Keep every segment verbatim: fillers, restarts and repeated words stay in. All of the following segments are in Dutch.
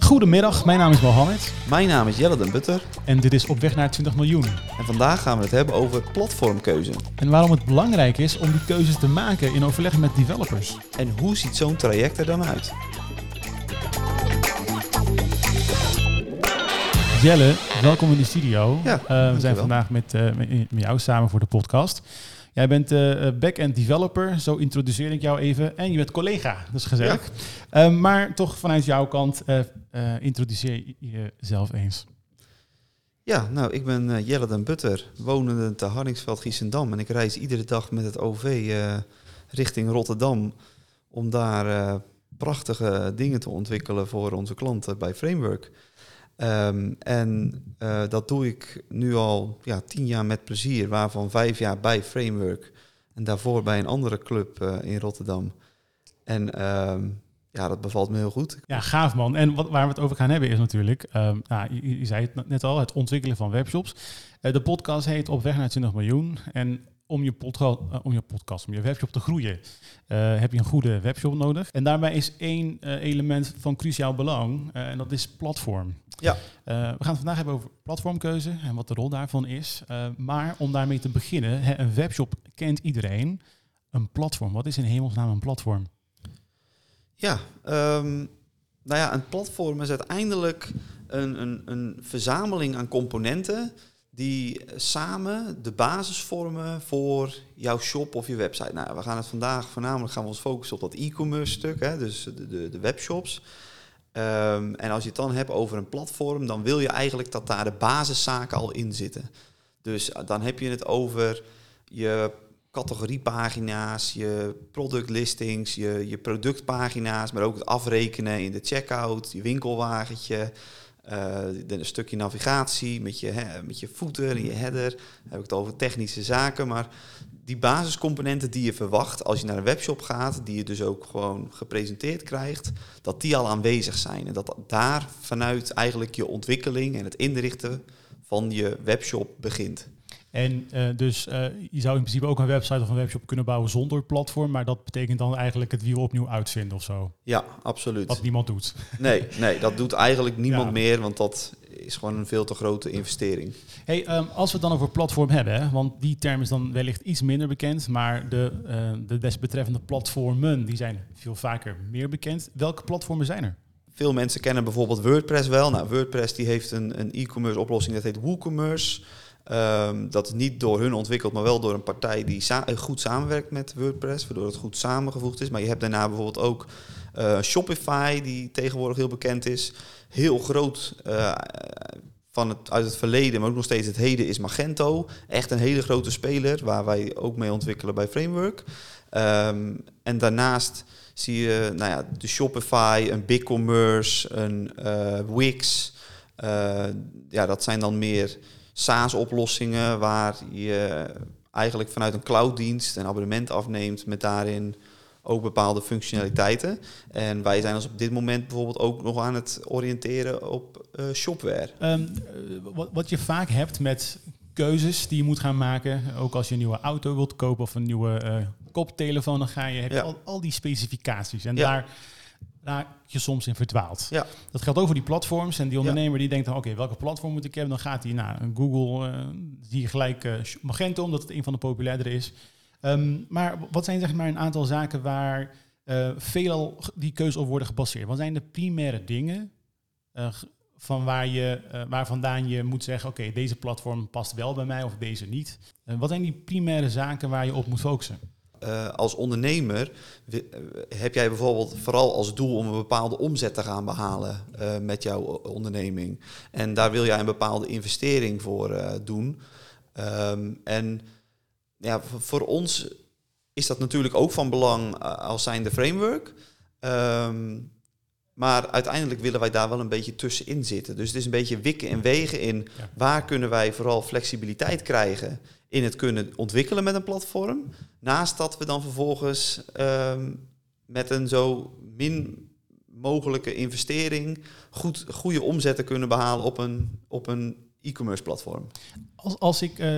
Goedemiddag, mijn naam is Mohammed. Mijn naam is Jelle den Butter. En dit is Op weg naar twintig miljoen. En vandaag gaan we het hebben over platformkeuze. En waarom het belangrijk is om die keuzes te maken in overleg met developers. En hoe ziet zo'n traject er dan uit? Jelle, welkom in de studio. Ja, uh, we zijn vandaag met, uh, met jou samen voor de podcast. Jij bent uh, back-end developer, zo introduceer ik jou even. En je bent collega, dat is gezellig. Ja. Uh, maar toch vanuit jouw kant, uh, uh, introduceer jezelf eens. Ja, nou, ik ben uh, Jelle den Butter, wonende te Hardinxveld-Giessendam. En ik reis iedere dag met het O V uh, richting Rotterdam om daar uh, prachtige dingen te ontwikkelen voor onze klanten bij Framework. Um, en uh, dat doe ik nu al ja, tien jaar met plezier, waarvan vijf jaar bij Framework. En daarvoor bij een andere club uh, in Rotterdam. En um, ja, dat bevalt me heel goed. Ja, gaaf man. En wat, waar we het over gaan hebben is natuurlijk, um, nou, je, je zei het net al, het ontwikkelen van webshops. Uh, de podcast heet Op weg naar twintig miljoen. En om je, podca- uh, om je podcast, om je webshop te groeien, uh, heb je een goede webshop nodig. En daarbij is één uh, element van cruciaal belang, uh, en dat is platform. Ja. Uh, we gaan het vandaag hebben over platformkeuze en wat de rol daarvan is. Uh, maar om daarmee te beginnen, hè, een webshop kent iedereen. Een platform, wat is in hemelsnaam een platform? Ja, um, nou ja, een platform is uiteindelijk een, een, een verzameling aan componenten die samen de basis vormen voor jouw shop of je website. Nou, we gaan het vandaag voornamelijk gaan we ons focussen op dat e-commerce stuk, hè, dus de, de, de webshops. Um, en als je het dan hebt over een platform, dan wil je eigenlijk dat daar de basiszaken al in zitten. Dus dan heb je het over je categoriepagina's, je productlistings, je, je productpagina's, maar ook het afrekenen in de checkout, je winkelwagentje, uh, een stukje navigatie met je, he, met je footer en je header. Dan heb ik het over technische zaken, maar die basiscomponenten die je verwacht als je naar een webshop gaat, die je dus ook gewoon gepresenteerd krijgt, dat die al aanwezig zijn. En dat daar vanuit eigenlijk je ontwikkeling en het inrichten van je webshop begint. En uh, dus uh, je zou in principe ook een website of een webshop kunnen bouwen zonder platform, maar dat betekent dan eigenlijk het wiel opnieuw uitvinden of zo? Ja, absoluut. Wat niemand doet. Nee, nee dat doet eigenlijk niemand ja. meer, want dat is gewoon een veel te grote investering. Hey, um, als we het dan over platform hebben, hè, want die term is dan wellicht iets minder bekend, maar de, uh, de desbetreffende platformen die zijn veel vaker meer bekend. Welke platformen zijn er? Veel mensen kennen bijvoorbeeld WordPress wel. Nou, WordPress die heeft een, een e-commerce oplossing, dat heet WooCommerce. Um, dat is niet door hun ontwikkeld, maar wel door een partij die sa- goed samenwerkt met WordPress, waardoor het goed samengevoegd is. Maar je hebt daarna bijvoorbeeld ook uh, Shopify, die tegenwoordig heel bekend is. Heel groot uh, van het, uit het verleden, maar ook nog steeds het heden, is Magento. Echt een hele grote speler, waar wij ook mee ontwikkelen bij Framework. Um, en daarnaast zie je nou ja, de Shopify, een BigCommerce, een uh, Wix. Uh, ja, dat zijn dan meer SaaS-oplossingen waar je eigenlijk vanuit een clouddienst een abonnement afneemt met daarin ook bepaalde functionaliteiten. En wij zijn ons op dit moment bijvoorbeeld ook nog aan het oriënteren op uh, shopware. Um, wat, wat je vaak hebt met keuzes die je moet gaan maken, ook als je een nieuwe auto wilt kopen of een nieuwe uh, koptelefoon, dan ga je, heb je ja. al, al die specificaties en ja. daar raak je soms in verdwaald. Ja. Dat geldt ook voor die platforms. En die ondernemer ja. die denkt dan, oké, okay, welke platform moet ik hebben? Dan gaat hij naar Google, uh, die gelijk uh, Magento, omdat het een van de populairdere is. Um, maar wat zijn zeg maar een aantal zaken waar uh, veelal die keuze op worden gebaseerd? Wat zijn de primaire dingen uh, van waar je, uh, waar vandaan je moet zeggen, oké, okay, deze platform past wel bij mij of deze niet? Uh, wat zijn die primaire zaken waar je op moet focussen? Uh, als ondernemer heb jij bijvoorbeeld vooral als doel om een bepaalde omzet te gaan behalen uh, met jouw onderneming. En daar wil jij een bepaalde investering voor uh, doen. Um, en ja, voor ons is dat natuurlijk ook van belang uh, als zijnde Framework. Um, maar uiteindelijk willen wij daar wel een beetje tussenin zitten. Dus het is een beetje wikken en wegen in waar kunnen wij vooral flexibiliteit krijgen in het kunnen ontwikkelen met een platform, naast dat we dan vervolgens um, met een zo min mogelijke investering goed, goede omzetten kunnen behalen op een, op een e-commerce platform. Als, als ik uh,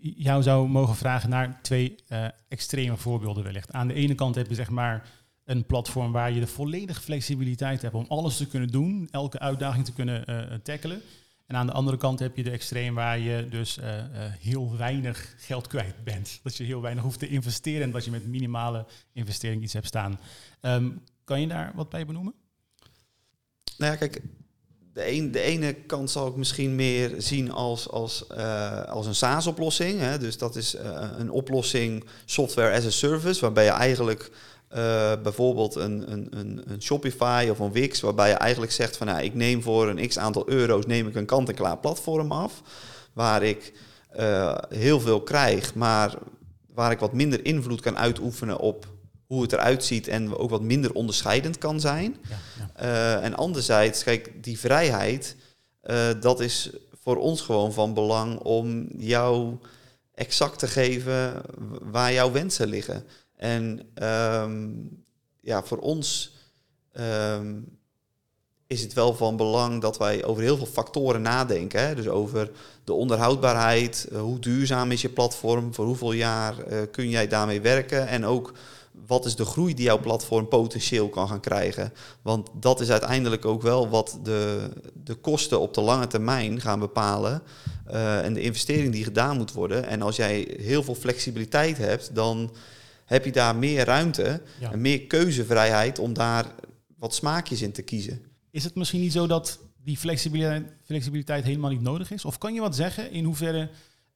jou zou mogen vragen naar twee uh, extreme voorbeelden wellicht. Aan de ene kant heb je zeg maar Een platform waar je de volledige flexibiliteit hebt om alles te kunnen doen, elke uitdaging te kunnen uh, tackelen. En aan de andere kant heb je de extreem waar je dus uh, uh, heel weinig geld kwijt bent. Dat je heel weinig hoeft te investeren en dat je met minimale investering iets hebt staan. Um, kan je daar wat bij benoemen? Nou ja, kijk, de, een, de ene kant zal ik misschien meer zien als, als, uh, als een SaaS-oplossing. Hè? Dus dat is uh, een oplossing software as a service, waarbij je eigenlijk... Uh, bijvoorbeeld een, een, een, een Shopify of een Wix, waarbij je eigenlijk zegt van nou, ik neem voor een x aantal euro's neem ik een kant-en-klaar platform af, waar ik uh, heel veel krijg, maar waar ik wat minder invloed kan uitoefenen op hoe het eruit ziet en ook wat minder onderscheidend kan zijn. Ja, ja. Uh, en anderzijds, kijk, die vrijheid, uh, dat is voor ons gewoon van belang om jou exact te geven waar jouw wensen liggen. En um, ja, voor ons um, is het wel van belang dat wij over heel veel factoren nadenken. Hè? Dus over de onderhoudbaarheid, hoe duurzaam is je platform, voor hoeveel jaar uh, kun jij daarmee werken en ook wat is de groei die jouw platform potentieel kan gaan krijgen. Want dat is uiteindelijk ook wel wat de, de kosten op de lange termijn gaan bepalen uh, en de investering die gedaan moet worden. En als jij heel veel flexibiliteit hebt, dan... heb je daar meer ruimte ja. en meer keuzevrijheid om daar wat smaakjes in te kiezen. Is het misschien niet zo dat die flexibiliteit, flexibiliteit helemaal niet nodig is? Of kan je wat zeggen in hoeverre,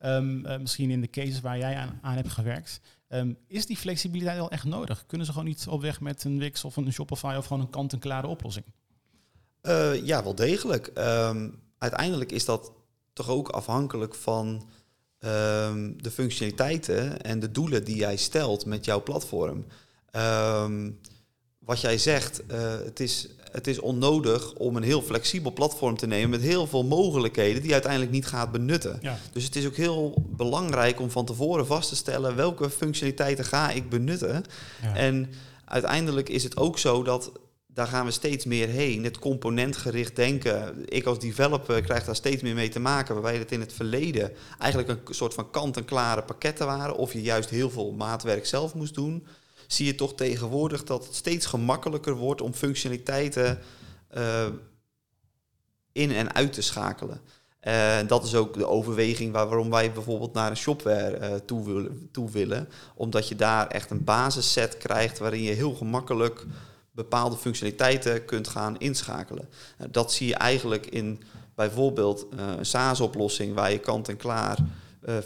um, uh, misschien in de cases waar jij aan, aan hebt gewerkt... Um, is die flexibiliteit wel echt nodig? Kunnen ze gewoon niet op weg met een Wix of een Shopify of gewoon een kant-en-klare oplossing? Uh, ja, wel degelijk. Um, uiteindelijk is dat toch ook afhankelijk van... Um, de functionaliteiten en de doelen die jij stelt met jouw platform. Um, wat jij zegt, uh, het is, het is onnodig om een heel flexibel platform te nemen... met heel veel mogelijkheden die je uiteindelijk niet gaat benutten. Ja. Dus het is ook heel belangrijk om van tevoren vast te stellen... welke functionaliteiten ga ik benutten. Ja. En uiteindelijk is het ook zo dat... daar gaan we steeds meer heen. Het componentgericht denken. Ik als developer krijg daar steeds meer mee te maken. Waarbij het in het verleden eigenlijk een soort van kant-en-klare pakketten waren. Of je juist heel veel maatwerk zelf moest doen. Zie je toch tegenwoordig dat het steeds gemakkelijker wordt om functionaliteiten uh, in en uit te schakelen. Uh, dat is ook de overweging waar, waarom wij bijvoorbeeld naar een shopware uh, toe, willen, toe willen. Omdat je daar echt een basisset krijgt waarin je heel gemakkelijk... bepaalde functionaliteiten kunt gaan inschakelen. Dat zie je eigenlijk in bijvoorbeeld een SaaS-oplossing... waar je kant-en-klaar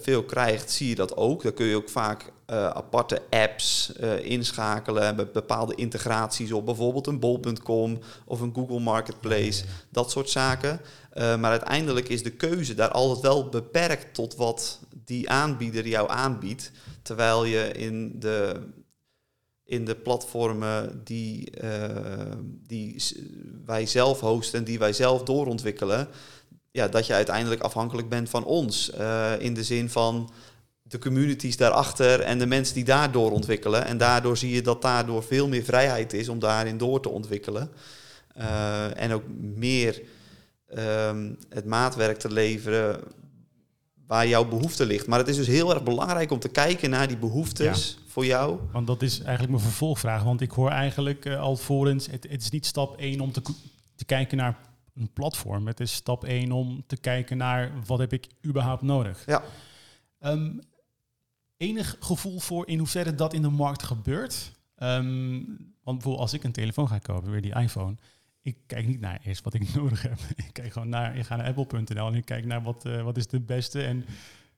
veel krijgt, zie je dat ook. Daar kun je ook vaak aparte apps inschakelen... met bepaalde integraties op bijvoorbeeld een bol punt com of een Google Marketplace. Dat soort zaken. Maar uiteindelijk is de keuze daar altijd wel beperkt... tot wat die aanbieder jou aanbiedt. Terwijl je in de... in de platformen die, uh, die wij zelf hosten en die wij zelf doorontwikkelen... ja, dat je uiteindelijk afhankelijk bent van ons. Uh, in de zin van de communities daarachter en de mensen die daar doorontwikkelen. En daardoor zie je dat daardoor veel meer vrijheid is om daarin door te ontwikkelen. Uh, en ook meer um, het maatwerk te leveren waar jouw behoefte ligt. Maar het is dus heel erg belangrijk om te kijken naar die behoeftes... Ja. Voor jou? Want dat is eigenlijk mijn vervolgvraag. Want ik hoor eigenlijk uh, alvorens... Het, het is niet stap één om te, te kijken naar een platform. Het is stap één om te kijken naar... wat heb ik überhaupt nodig? Ja. Um, enig gevoel voor in hoeverre dat in de markt gebeurt? Um, want bijvoorbeeld als ik een telefoon ga kopen... weer die iPhone... ik kijk niet naar eerst wat ik nodig heb. Ik kijk gewoon naar... ik ga naar apple punt n l en ik kijk naar wat, uh, wat is de beste... en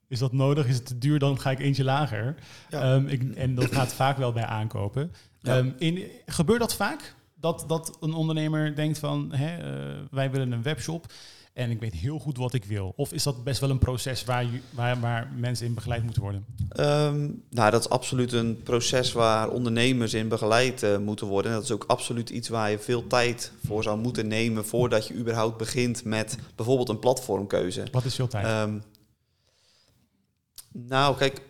is dat nodig? Is het te duur? Dan ga ik eentje lager. Ja. Um, ik, en dat gaat vaak wel bij aankopen. Ja. Um, in, gebeurt dat vaak? Dat, dat een ondernemer denkt van... Hè, uh, wij willen een webshop en ik weet heel goed wat ik wil. Of is dat best wel een proces waar, waar, waar mensen in begeleid moeten worden? Um, nou, dat is absoluut een proces waar ondernemers in begeleid uh, moeten worden. En dat is ook absoluut iets waar je veel tijd voor zou moeten nemen... voordat je überhaupt begint met bijvoorbeeld een platformkeuze. Wat is veel tijd? Um, Nou, kijk,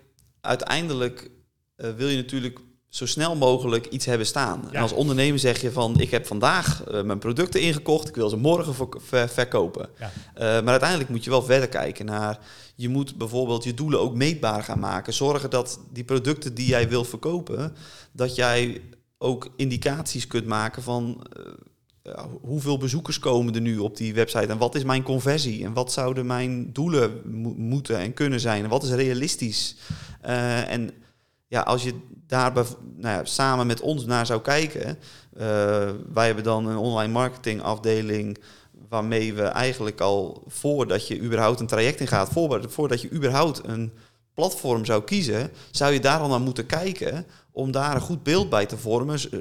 uiteindelijk uh, wil je natuurlijk zo snel mogelijk iets hebben staan. Ja. En als ondernemer zeg je van, ik heb vandaag uh, mijn producten ingekocht, ik wil ze morgen ver- ver- verkopen. Ja. Uh, maar uiteindelijk moet je wel verder kijken naar, je moet bijvoorbeeld je doelen ook meetbaar gaan maken. Zorgen dat die producten die jij wil verkopen, dat jij ook indicaties kunt maken van uh, hoeveel bezoekers komen er nu op die website en wat is mijn conversie en wat zouden mijn doelen mo- moeten en kunnen zijn en wat is realistisch. Uh, en ja, als je daar bev- nou ja, samen met ons naar zou kijken, uh, wij hebben dan een online marketing afdeling waarmee we eigenlijk al voordat je überhaupt een traject in gaat, voordat je überhaupt een platform zou kiezen, zou je daar al naar moeten kijken om daar een goed beeld bij te vormen. Uh,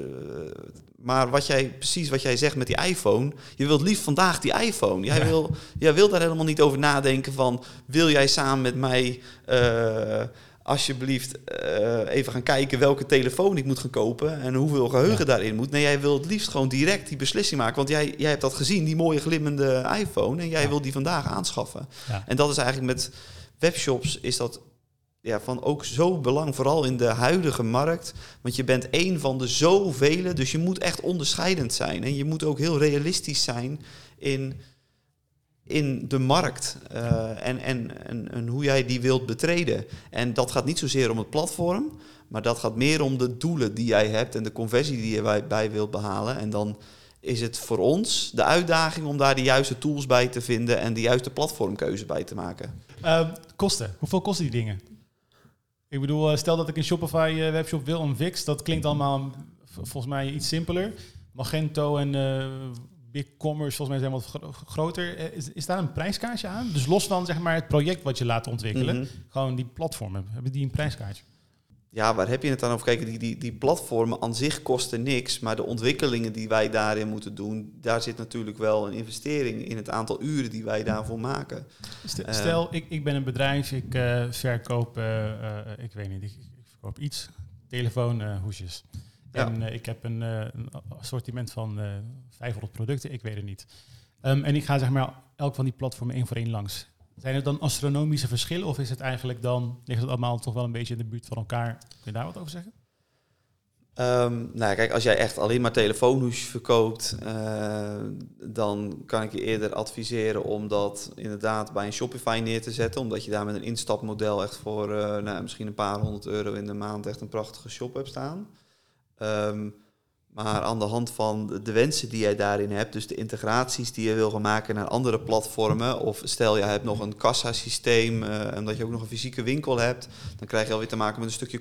maar wat jij, precies wat jij zegt met die iPhone, je wilt liefst vandaag die iPhone. Jij, ja. wil, jij wil daar helemaal niet over nadenken van, wil jij samen met mij uh, alsjeblieft uh, even gaan kijken welke telefoon ik moet gaan kopen en hoeveel geheugen ja. daarin moet. Nee, jij wil het liefst gewoon direct die beslissing maken, want jij, jij hebt dat gezien, die mooie glimmende iPhone en jij ja. wil die vandaag aanschaffen. Ja. En dat is eigenlijk met webshops is dat ja, van ook zo belang, vooral in de huidige markt. Want je bent één van de zoveel, dus je moet echt onderscheidend zijn. En je moet ook heel realistisch zijn in, in de markt uh, en, en, en, en hoe jij die wilt betreden. En dat gaat niet zozeer om het platform, maar dat gaat meer om de doelen die jij hebt en de conversie die je bij wilt behalen. En dan is het voor ons de uitdaging om daar de juiste tools bij te vinden en de juiste platformkeuze bij te maken. Uh, kosten. Hoeveel kosten die dingen? Ik bedoel, stel dat ik een Shopify webshop wil, een Wix, dat klinkt allemaal volgens mij iets simpeler. Magento en uh, BigCommerce volgens mij zijn wat gro- groter. Is, is daar een prijskaartje aan? Dus los van zeg maar het project wat je laat ontwikkelen, mm-hmm. gewoon die platformen, hebben die een prijskaartje? Ja, waar heb je het dan over? Kijk, die, die, die platformen aan zich kosten niks, maar de ontwikkelingen die wij daarin moeten doen, daar zit natuurlijk wel een investering in het aantal uren die wij daarvoor maken. Stel, uh, ik, ik ben een bedrijf, ik uh, verkoop, uh, uh, ik weet niet, ik, ik verkoop iets, telefoonhoesjes. Uh, en ja. uh, ik heb een, uh, een assortiment van uh, vijfhonderd producten, ik weet het niet. Um, en ik ga zeg maar elk van die platformen één voor één langs. Zijn er dan astronomische verschillen of is het eigenlijk dan, ligt het allemaal toch wel een beetje in de buurt van elkaar? Kun je daar wat over zeggen? Um, nou kijk, als jij echt alleen maar telefoonhoesjes verkoopt, uh, dan kan ik je eerder adviseren om dat inderdaad bij een Shopify neer te zetten. Omdat je daar met een instapmodel echt voor uh, nou, misschien een paar honderd euro in de maand echt een prachtige shop hebt staan. Um, Maar aan de hand van de wensen die jij daarin hebt, dus de integraties die je wil gaan maken naar andere platformen, of stel je hebt nog een kassasysteem, uh, omdat je ook nog een fysieke winkel hebt, dan krijg je alweer te maken met een stukje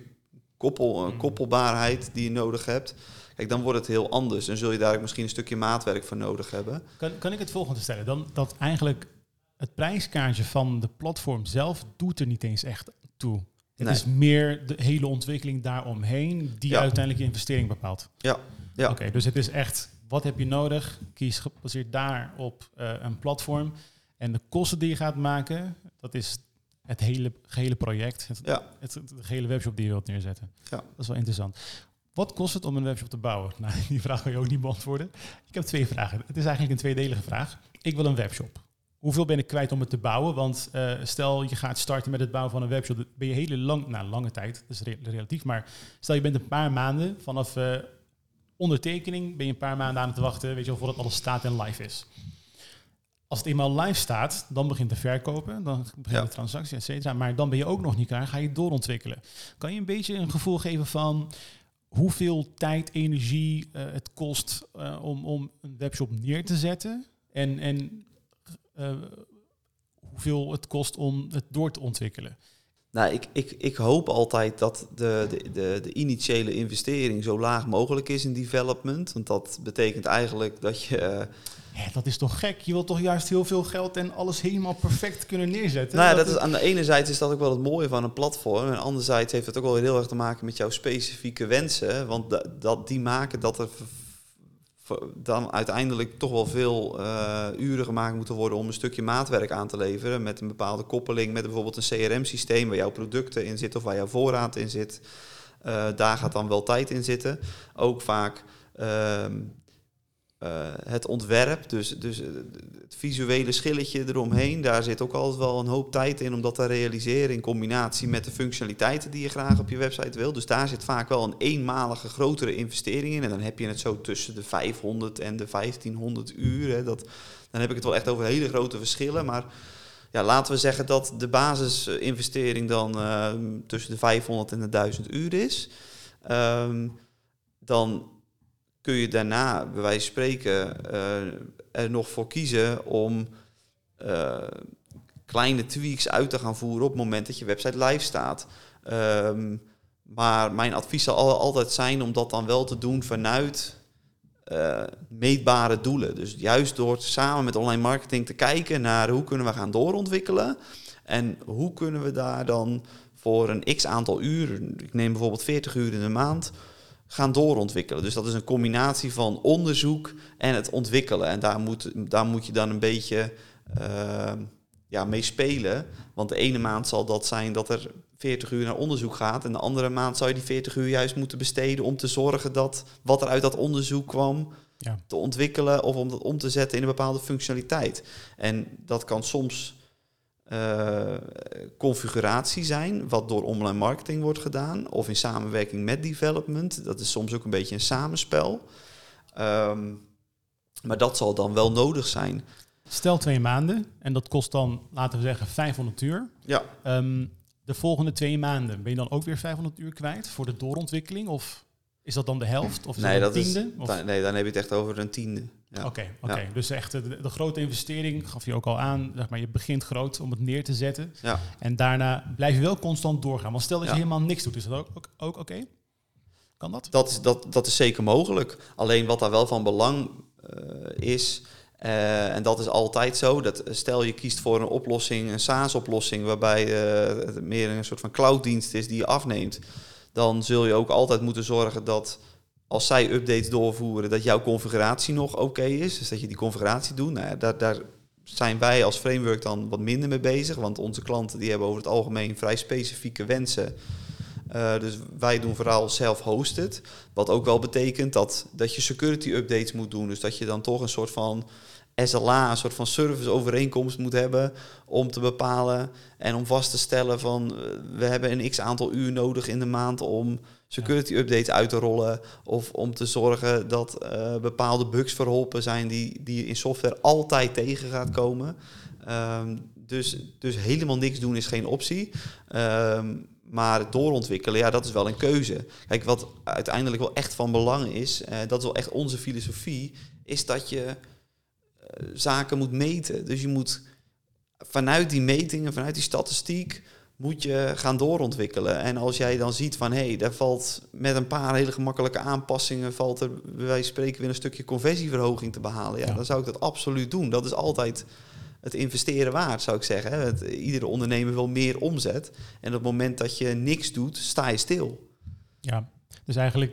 koppel, uh, koppelbaarheid die je nodig hebt. Kijk, dan wordt het heel anders en zul je daar misschien een stukje maatwerk voor nodig hebben. Kan, kan ik het volgende stellen? Dan dat eigenlijk het prijskaartje van de platform zelf doet er niet eens echt toe. Het nee. is meer de hele ontwikkeling daaromheen die ja. uiteindelijk je investering bepaalt. Ja. Ja. Oké, okay, dus het is echt, wat heb je nodig? Kies gebaseerd daar op uh, een platform. En de kosten die je gaat maken, dat is het hele gehele project. Het, ja. het, het, het gehele webshop die je wilt neerzetten. Ja. Dat is wel interessant. Wat kost het om een webshop te bouwen? Nou, die vraag wil je ook niet beantwoorden. Ik heb twee vragen. Het is eigenlijk een tweedelige vraag. Ik wil een webshop. Hoeveel ben ik kwijt om het te bouwen? Want uh, stel je gaat starten met het bouwen van een webshop, dat ben je hele lang, nou lange tijd, dat is re- relatief, maar stel je bent een paar maanden vanaf uh, ondertekening ben je een paar maanden aan het wachten, weet je wel, voordat alles staat en live is. Als het eenmaal live staat, dan begint de verkopen, dan begint ja. de transactie, et cetera. Maar dan ben je ook nog niet klaar, ga je doorontwikkelen. Kan je een beetje een gevoel geven van hoeveel tijd, energie uh, het kost uh, om, om een webshop neer te zetten? En, en Uh, hoeveel het kost om het door te ontwikkelen? Nou, ik, ik, ik hoop altijd dat de, de, de, de initiële investering zo laag mogelijk is in development. Want dat betekent eigenlijk dat je... Uh, ja, dat is toch gek? Je wilt toch juist heel veel geld en alles helemaal perfect kunnen neerzetten? Nou, dat, dat is, aan de ene zijde is dat ook wel het mooie van een platform. En anderzijds heeft het ook wel heel erg te maken met jouw specifieke wensen. Want da, dat, die maken dat er... dan uiteindelijk toch wel veel uh, uren gemaakt moeten worden om een stukje maatwerk aan te leveren met een bepaalde koppeling met bijvoorbeeld een C R M-systeem waar jouw producten in zitten of waar jouw voorraad in zit. Uh, daar gaat dan wel tijd in zitten. Ook vaak uh, uh, het ontwerp, dus, dus het visuele schilletje eromheen, daar zit ook altijd wel een hoop tijd in om dat te realiseren in combinatie met de functionaliteiten die je graag op je website wil. Dus daar zit vaak wel een eenmalige grotere investering in en dan heb je het zo tussen de vijfhonderd en de vijftienhonderd uur. Hè. Dat, dan heb ik het wel echt over hele grote verschillen, maar ja, laten we zeggen dat de basisinvestering dan uh, tussen de vijfhonderd en de duizend uur is. Um, dan kun je daarna, bij wijze van spreken, uh, er nog voor kiezen om uh, kleine tweaks uit te gaan voeren op het moment dat je website live staat. Um, maar mijn advies zal altijd zijn om dat dan wel te doen vanuit uh, meetbare doelen. Dus juist door samen met online marketing te kijken naar hoe kunnen we gaan doorontwikkelen en hoe kunnen we daar dan voor een x aantal uur, ik neem bijvoorbeeld veertig uur in de maand, gaan doorontwikkelen. Dus dat is een combinatie van onderzoek en het ontwikkelen. En daar moet, daar moet je dan een beetje uh, ja, mee spelen. Want de ene maand zal dat zijn dat er veertig uur naar onderzoek gaat. En de andere maand zou je die veertig uur juist moeten besteden om te zorgen dat wat er uit dat onderzoek kwam ja. te ontwikkelen of om dat om te zetten in een bepaalde functionaliteit. En dat kan soms Uh, configuratie zijn, wat door online marketing wordt gedaan, of in samenwerking met development. Dat is soms ook een beetje een samenspel. Um, maar dat zal dan wel nodig zijn. Stel twee maanden, en dat kost dan, laten we zeggen, vijfhonderd uur. Ja. Um, de volgende twee maanden, ben je dan ook weer vijfhonderd uur kwijt voor de doorontwikkeling? Of is dat dan de helft? Of nee, dat tiende? Is, of? Nee, dan heb je het echt over een tiende. Oké, ja. oké. Okay, okay. ja. Dus echt de, de grote investering, gaf je ook al aan, zeg maar, je begint groot om het neer te zetten. Ja. En daarna blijf je wel constant doorgaan. Want stel dat je ja. helemaal niks doet, is dat ook, ook, ook oké? Okay? Kan dat? Dat is, dat, dat is zeker mogelijk. Alleen wat daar wel van belang uh, is, uh, en dat is altijd zo, dat stel je kiest voor een oplossing, een SaaS-oplossing, waarbij uh, het meer een soort van clouddienst is die je afneemt, dan zul je ook altijd moeten zorgen dat als zij updates doorvoeren, dat jouw configuratie nog oké okay is. Dus dat je die configuratie doet. Nou ja, daar, daar zijn wij als Framework dan wat minder mee bezig. Want onze klanten die hebben over het algemeen vrij specifieke wensen. Uh, dus wij doen vooral self-hosted. Wat ook wel betekent dat, dat je security updates moet doen. Dus dat je dan toch een soort van S L A, een soort van service overeenkomst moet hebben om te bepalen en om vast te stellen van we hebben een x aantal uur nodig in de maand om security updates uit te rollen of om te zorgen dat uh, bepaalde bugs verholpen zijn die, die je in software altijd tegen gaat komen. Um, dus, dus helemaal niks doen is geen optie. Um, maar doorontwikkelen, ja, dat is wel een keuze. Kijk, wat uiteindelijk wel echt van belang is, uh, dat is wel echt onze filosofie, is dat je zaken moet meten. Dus je moet vanuit die metingen, vanuit die statistiek, moet je gaan doorontwikkelen. En als jij dan ziet van, hé, hey, daar valt met een paar hele gemakkelijke aanpassingen, valt er, wij spreken weer een stukje conversieverhoging te behalen. Ja, ja, dan zou ik dat absoluut doen. Dat is altijd het investeren waard, zou ik zeggen. Het, iedere ondernemer wil meer omzet. En op het moment dat je niks doet, sta je stil. Ja. Dus eigenlijk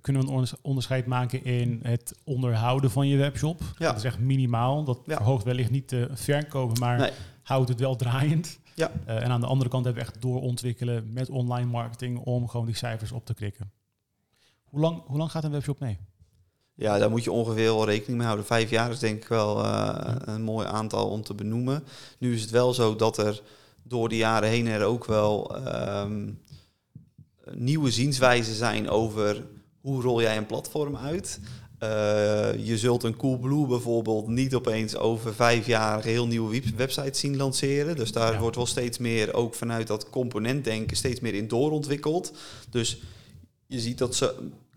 kunnen we een onderscheid maken in het onderhouden van je webshop. Ja. Dat is echt minimaal. Dat ja. verhoogt wellicht niet de verkopen, maar nee. houdt het wel draaiend. Ja. Uh, en aan de andere kant hebben we echt doorontwikkelen met online marketing om gewoon die cijfers op te klikken. Hoe lang, hoe lang gaat een webshop mee? Ja, daar moet je ongeveer wel rekening mee houden. Vijf jaar is denk ik wel uh, een mooi aantal om te benoemen. Nu is het wel zo dat er door de jaren heen er ook wel Um, nieuwe zienswijzen zijn over hoe rol jij een platform uit. Uh, je zult een Coolblue bijvoorbeeld niet opeens over vijf jaar heel nieuwe websites zien lanceren. Dus daar ja. wordt wel steeds meer, ook vanuit dat componentdenken, steeds meer in doorontwikkeld. Dus je ziet dat ze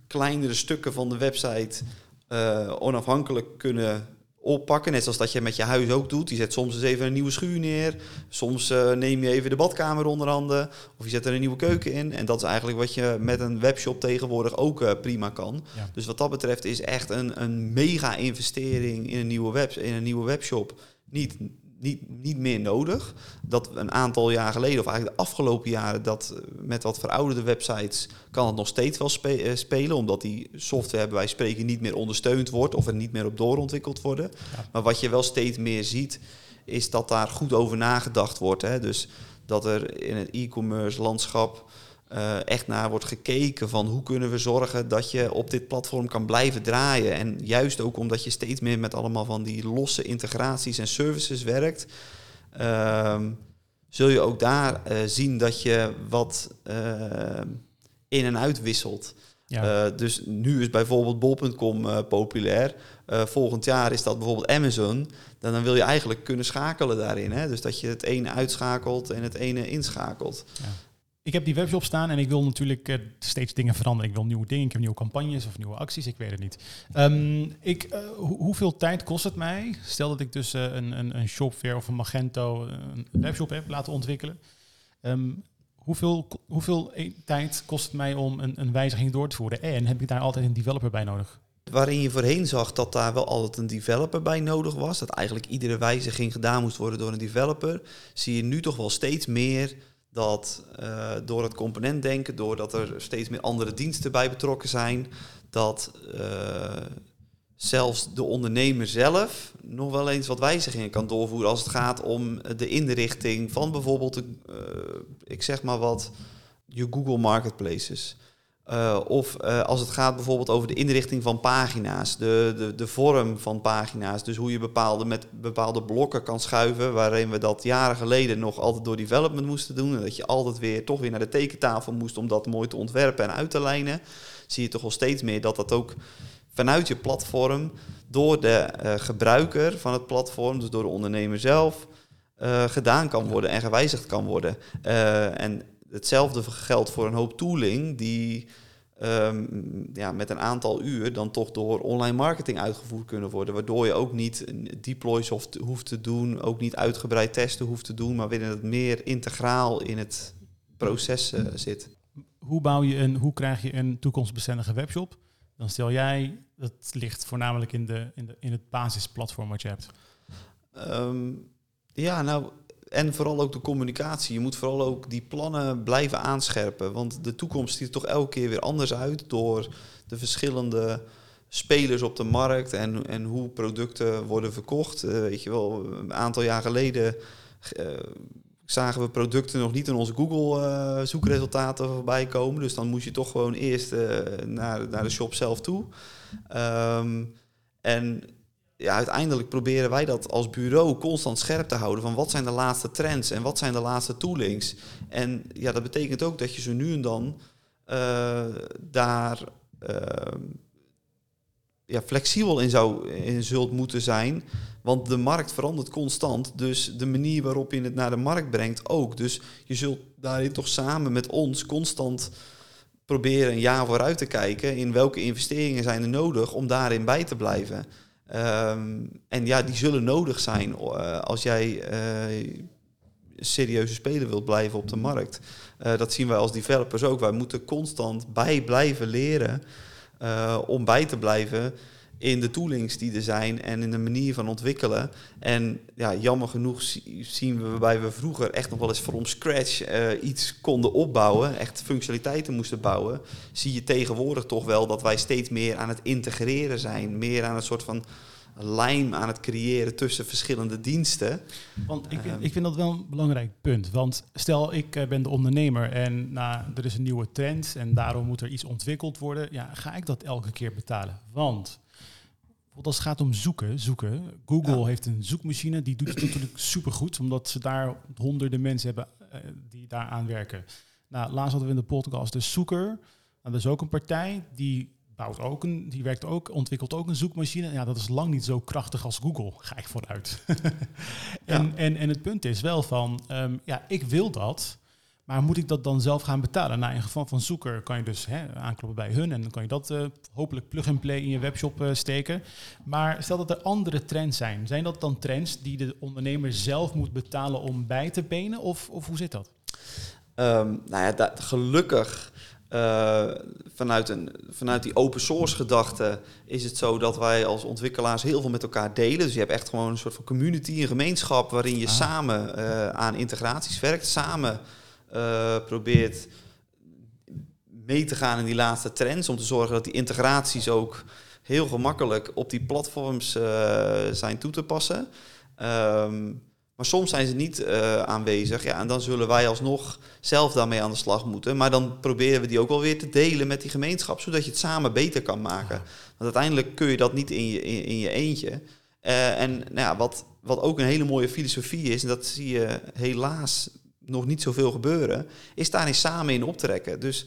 kleinere stukken van de website uh, onafhankelijk kunnen oppakken. Net zoals dat je met je huis ook doet. Je zet soms eens even een nieuwe schuur neer. Soms uh, neem je even de badkamer onder handen. Of je zet er een nieuwe keuken in. En dat is eigenlijk wat je met een webshop tegenwoordig ook uh, prima kan. Ja. Dus wat dat betreft is echt een, een mega investering in een nieuwe, web, in een nieuwe webshop niet, niet, niet meer nodig. Dat een aantal jaar geleden, of eigenlijk de afgelopen jaren, dat met wat verouderde websites kan het nog steeds wel spe- spelen, omdat die software bij wijze van spreken niet meer ondersteund wordt of er niet meer op doorontwikkeld worden. Ja. Maar wat je wel steeds meer ziet, is dat daar goed over nagedacht wordt. Hè? Dus dat er in het e-commerce landschap uh, echt naar wordt gekeken van hoe kunnen we zorgen dat je op dit platform kan blijven draaien. En juist ook omdat je steeds meer met allemaal van die losse integraties en services werkt, uh, zul je ook daar uh, zien dat je wat Uh, in- en uitwisselt. Ja. Uh, dus nu is bijvoorbeeld bol punt com uh, populair. Uh, volgend jaar is dat bijvoorbeeld Amazon. Dan, dan wil je eigenlijk kunnen schakelen daarin. Hè? Dus dat je het ene uitschakelt en het ene inschakelt. Ja. ik heb die webshop staan en ik wil natuurlijk uh, steeds dingen veranderen. Ik wil nieuwe dingen, ik heb nieuwe campagnes of nieuwe acties, ik weet het niet. Um, ik, uh, ho- hoeveel tijd kost het mij? Stel dat ik dus uh, een, een, een Shopware of een Magento een webshop heb laten ontwikkelen. Um, hoeveel hoeveel e- tijd kost het mij om een, een wijziging door te voeren? En heb ik daar altijd een developer bij nodig? Waarin je voorheen zag dat daar wel altijd een developer bij nodig was, dat eigenlijk iedere wijziging gedaan moest worden door een developer, zie je nu toch wel steeds meer dat uh, door het componentdenken, doordat er steeds meer andere diensten bij betrokken zijn, dat uh, zelfs de ondernemer zelf nog wel eens wat wijzigingen kan doorvoeren als het gaat om de inrichting van bijvoorbeeld, uh, ik zeg maar wat, je Google Marketplaces. Uh, of uh, als het gaat bijvoorbeeld over de inrichting van pagina's, de, de, de vorm van pagina's. Dus hoe je bepaalde met bepaalde blokken kan schuiven, waarin we dat jaren geleden nog altijd door development moesten doen. En dat je altijd weer toch weer naar de tekentafel moest om dat mooi te ontwerpen en uit te lijnen. Zie je toch al steeds meer dat dat ook vanuit je platform, door de uh, gebruiker van het platform, dus door de ondernemer zelf, uh, gedaan kan worden en gewijzigd kan worden. Uh, en hetzelfde geldt voor een hoop tooling die um, ja, met een aantal uur dan toch door online marketing uitgevoerd kunnen worden. Waardoor je ook niet deploys hoeft te doen, ook niet uitgebreid testen hoeft te doen, maar weer dat meer integraal in het proces uh, zit. Hoe bouw je een, hoe krijg je een toekomstbestendige webshop? Dan stel jij, dat ligt voornamelijk in, de, in, de, in het basisplatform wat je hebt. Um, ja, nou... En vooral ook de communicatie. Je moet vooral ook die plannen blijven aanscherpen. Want de toekomst ziet er toch elke keer weer anders uit door de verschillende spelers op de markt en, en hoe producten worden verkocht. Uh, weet je wel, een aantal jaar geleden uh, zagen we producten nog niet in onze Google uh, zoekresultaten voorbij komen. Dus dan moest je toch gewoon eerst uh, naar, naar de shop zelf toe. Um, en... Ja, uiteindelijk proberen wij dat als bureau constant scherp te houden van wat zijn de laatste trends en wat zijn de laatste toolings. En ja, dat betekent ook dat je zo nu en dan uh, daar uh, ja, flexibel in, zou, in zult moeten zijn. Want de markt verandert constant, dus de manier waarop je het naar de markt brengt ook. Dus je zult daarin toch samen met ons constant proberen een jaar vooruit te kijken in welke investeringen zijn er nodig om daarin bij te blijven. Um, en ja, die zullen nodig zijn uh, als jij uh, serieuze speler wilt blijven op de markt. Uh, dat zien wij als developers ook. Wij moeten constant bij blijven leren uh, om bij te blijven in de toolings die er zijn en in de manier van ontwikkelen. En ja, jammer genoeg zien we waarbij we vroeger echt nog wel eens from scratch uh, iets konden opbouwen, echt functionaliteiten moesten bouwen, zie je tegenwoordig toch wel dat wij steeds meer aan het integreren zijn, meer aan het soort van lijm aan het creëren tussen verschillende diensten. Want ik vind, ik vind dat wel een belangrijk punt. Want stel, ik ben de ondernemer en nou, er is een nieuwe trend en daarom moet er iets ontwikkeld worden. Ja, ga ik dat elke keer betalen? Want als het gaat om zoeken, zoeken. Google ja. heeft een zoekmachine, die doet het natuurlijk supergoed, omdat ze daar honderden mensen hebben uh, die daaraan werken. Nou, laatst hadden we in de podcast de Zoeker. Nou, dat is ook een partij, die bouwt ook een, die werkt ook, ontwikkelt ook een zoekmachine. Ja, dat is lang niet zo krachtig als Google, ga ik vooruit. en, ja. en, en het punt is wel van, um, ja, ik wil dat, maar moet ik dat dan zelf gaan betalen? Nou, in geval van Zoeker kan je dus hè, aankloppen bij hun en dan kan je dat uh, hopelijk plug-and-play in je webshop uh, steken. Maar stel dat er andere trends zijn. Zijn dat dan trends die de ondernemer zelf moet betalen om bij te benen? Of, of hoe zit dat? Um, nou ja, dat, gelukkig uh, vanuit, een, vanuit die open source gedachte is het zo dat wij als ontwikkelaars heel veel met elkaar delen. Dus je hebt echt gewoon een soort van community, een gemeenschap waarin je ah. samen uh, aan integraties werkt, samen... Uh, probeert mee te gaan in die laatste trends om te zorgen dat die integraties ook heel gemakkelijk op die platforms uh, zijn toe te passen. Um, maar soms zijn ze niet uh, aanwezig. Ja, en dan zullen wij alsnog zelf daarmee aan de slag moeten. Maar dan proberen we die ook wel weer te delen met die gemeenschap, zodat je het samen beter kan maken. Want uiteindelijk kun je dat niet in je, in, in je eentje. Uh, en nou ja, wat, wat ook een hele mooie filosofie is, en dat zie je helaas nog niet zoveel gebeuren, is daarin samen in optrekken. Dus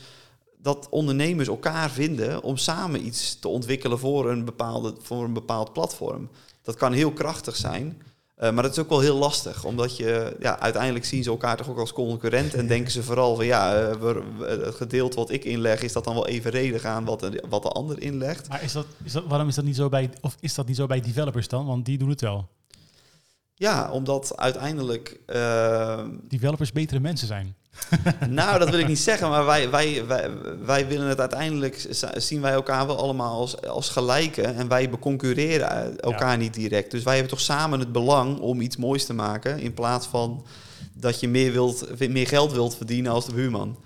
dat ondernemers elkaar vinden om samen iets te ontwikkelen voor een, bepaalde, voor een bepaald platform. Dat kan heel krachtig zijn. Uh, maar dat is ook wel heel lastig, omdat je ja, uiteindelijk zien ze elkaar toch ook als concurrent en denken ze vooral van ja, uh, we, het gedeelte wat ik inleg, is dat dan wel evenredig aan wat, wat de ander inlegt. Maar is dat, is dat, waarom is dat niet zo bij, of is dat niet zo bij developers dan? Want die doen het wel. Ja, omdat uiteindelijk... Uh, developers betere mensen zijn. Nou, dat wil ik niet zeggen, maar wij, wij, wij, wij willen het uiteindelijk... zien wij elkaar wel allemaal als, als gelijken en wij beconcurreren elkaar ja. niet direct. Dus wij hebben toch samen het belang om iets moois te maken... in plaats van dat je meer, wilt, meer geld wilt verdienen als de buurman.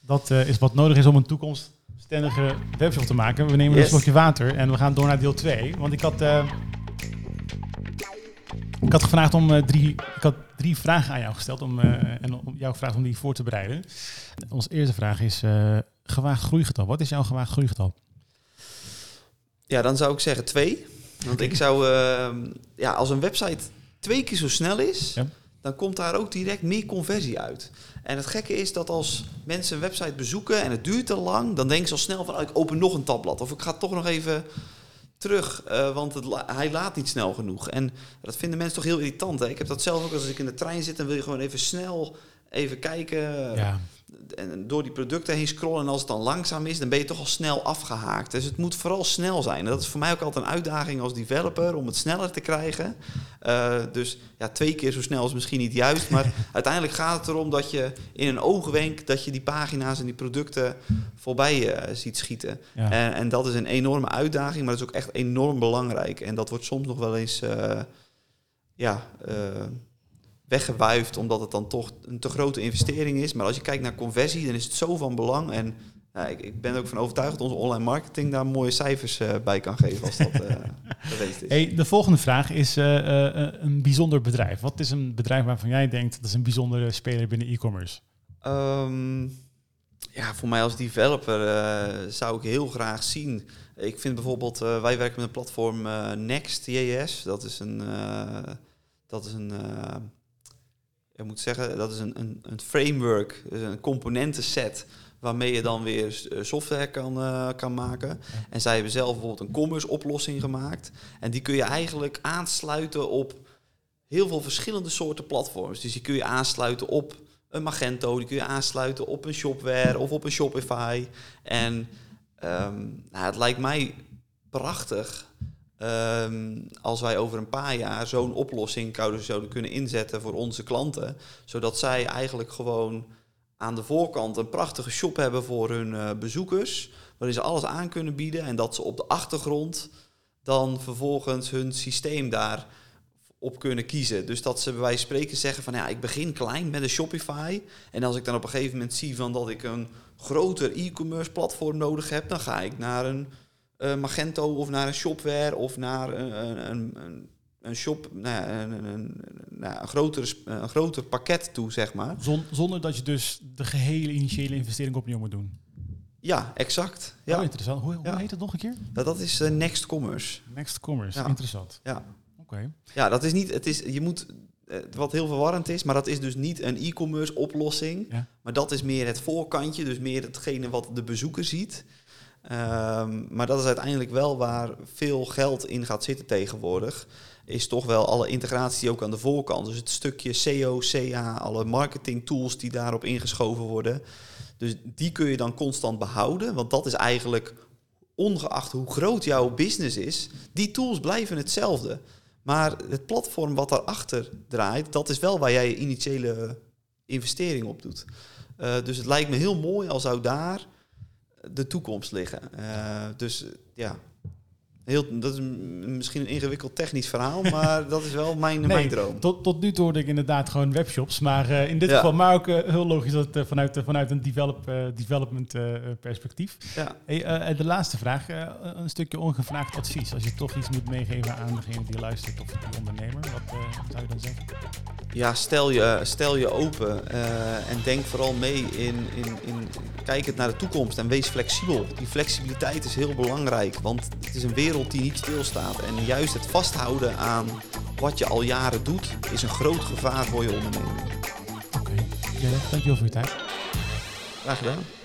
Dat uh, is wat nodig is om een toekomststendige webshop te maken. We nemen yes. een slokje water en we gaan door naar deel twee. Want ik had... Uh, Ik had gevraagd om uh, drie, ik had drie vragen aan jou gesteld om, uh, en om jou gevraagd om die voor te bereiden. Onze eerste vraag is uh, gewaagd groeigetal. Wat is jouw gewaagd groeigetal? Ja, dan zou ik zeggen twee. Want okay. ik zou, uh, ja, als een website twee keer zo snel is, ja. dan komt daar ook direct meer conversie uit. En het gekke is dat als mensen een website bezoeken en het duurt te lang, dan denken ze al snel van oh, ik open nog een tabblad of ik ga toch nog even... terug, uh, want het la- hij laat niet snel genoeg. En dat vinden mensen toch heel irritant. Hè? Ik heb dat zelf ook, als ik in de trein zit... dan wil je gewoon even snel even kijken... Ja. En door die producten heen scrollen... en als het dan langzaam is, dan ben je toch al snel afgehaakt. Dus het moet vooral snel zijn. En dat is voor mij ook altijd een uitdaging als developer... om het sneller te krijgen. Uh, dus ja, twee keer zo snel is misschien niet juist... maar uiteindelijk gaat het erom dat je in een oogwenk... dat je die pagina's en die producten voorbij je uh, ziet schieten. Ja. En, en dat is een enorme uitdaging, maar dat is ook echt enorm belangrijk. En dat wordt soms nog wel eens... Uh, ja. Uh, weggewuifd, omdat het dan toch een te grote investering is. Maar als je kijkt naar conversie, dan is het zo van belang. En nou, ik, ik ben er ook van overtuigd dat onze online marketing daar mooie cijfers uh, bij kan geven als dat uh, geweest is. Hey, de volgende vraag is uh, uh, een bijzonder bedrijf. Wat is een bedrijf waarvan jij denkt dat is een bijzondere speler binnen e-commerce? Um, ja, voor mij als developer uh, zou ik heel graag zien. Ik vind bijvoorbeeld, uh, wij werken met een platform uh, Next, J S. Dat is een... Uh, dat is een uh, Ik moet zeggen, dat is een, een, een framework, een componentenset... waarmee je dan weer software kan, uh, kan maken. En zij hebben zelf bijvoorbeeld een commerce-oplossing gemaakt. En die kun je eigenlijk aansluiten op heel veel verschillende soorten platforms. Dus die kun je aansluiten op een Magento, die kun je aansluiten op een Shopware... of op een Shopify. En um, nou, het lijkt mij prachtig... Um, als wij over een paar jaar zo'n oplossing zouden kunnen inzetten voor onze klanten, zodat zij eigenlijk gewoon aan de voorkant een prachtige shop hebben voor hun uh, bezoekers, waarin ze alles aan kunnen bieden en dat ze op de achtergrond dan vervolgens hun systeem daar op kunnen kiezen. Dus dat ze bij wijze van spreken zeggen van ja, ik begin klein met een Shopify en als ik dan op een gegeven moment zie van dat ik een groter e-commerce platform nodig heb, dan ga ik naar een Uh, Magento of naar een Shopware of naar een, een, een, een shop, nou ja, een, een, een, nou, een, groter, een groter pakket toe, zeg maar. Zon, zonder dat je dus de gehele initiële investering opnieuw moet doen. Ja, exact. Ja. Oh, interessant. Hoe, hoe ja. heet dat nog een keer? Nou, dat is uh, Next Commerce. Next Commerce, ja. Interessant. Ja. Okay. Ja, dat is niet, het is, je moet, uh, wat heel verwarrend is, maar dat is dus niet een e-commerce oplossing, ja. maar dat is meer het voorkantje, dus meer hetgene wat de bezoeker ziet. Um, maar dat is uiteindelijk wel waar veel geld in gaat zitten tegenwoordig. Is toch wel alle integratie ook aan de voorkant. Dus het stukje S E O, C A, alle marketing tools die daarop ingeschoven worden. Dus die kun je dan constant behouden. Want dat is eigenlijk, ongeacht hoe groot jouw business is, die tools blijven hetzelfde. Maar het platform wat daarachter draait, dat is wel waar jij je initiële investering op doet. Uh, dus het lijkt me heel mooi als zou daar... de toekomst liggen. Uh, dus ja, heel, dat is m- misschien een ingewikkeld technisch verhaal, maar dat is wel mijn, nee, mijn droom. Tot, tot nu toe hoorde ik inderdaad gewoon webshops, maar uh, in dit ja. geval, maar ook uh, heel logisch dat uh, vanuit, uh, vanuit een develop, uh, development uh, perspectief. Ja. Hey, uh, de laatste vraag, uh, een stukje ongevraagd advies. Als je toch iets moet meegeven aan degene die luistert of die ondernemer, wat uh, zou je dan zeggen? Ja, stel je, stel je open uh, en denk vooral mee in, in, in kijkend naar de toekomst en wees flexibel. Die flexibiliteit is heel belangrijk, want het is een wereld die niet stilstaat. En juist het vasthouden aan wat je al jaren doet, is een groot gevaar voor je onderneming. Oké, okay. Jelle, dankjewel voor je tijd. Graag gedaan.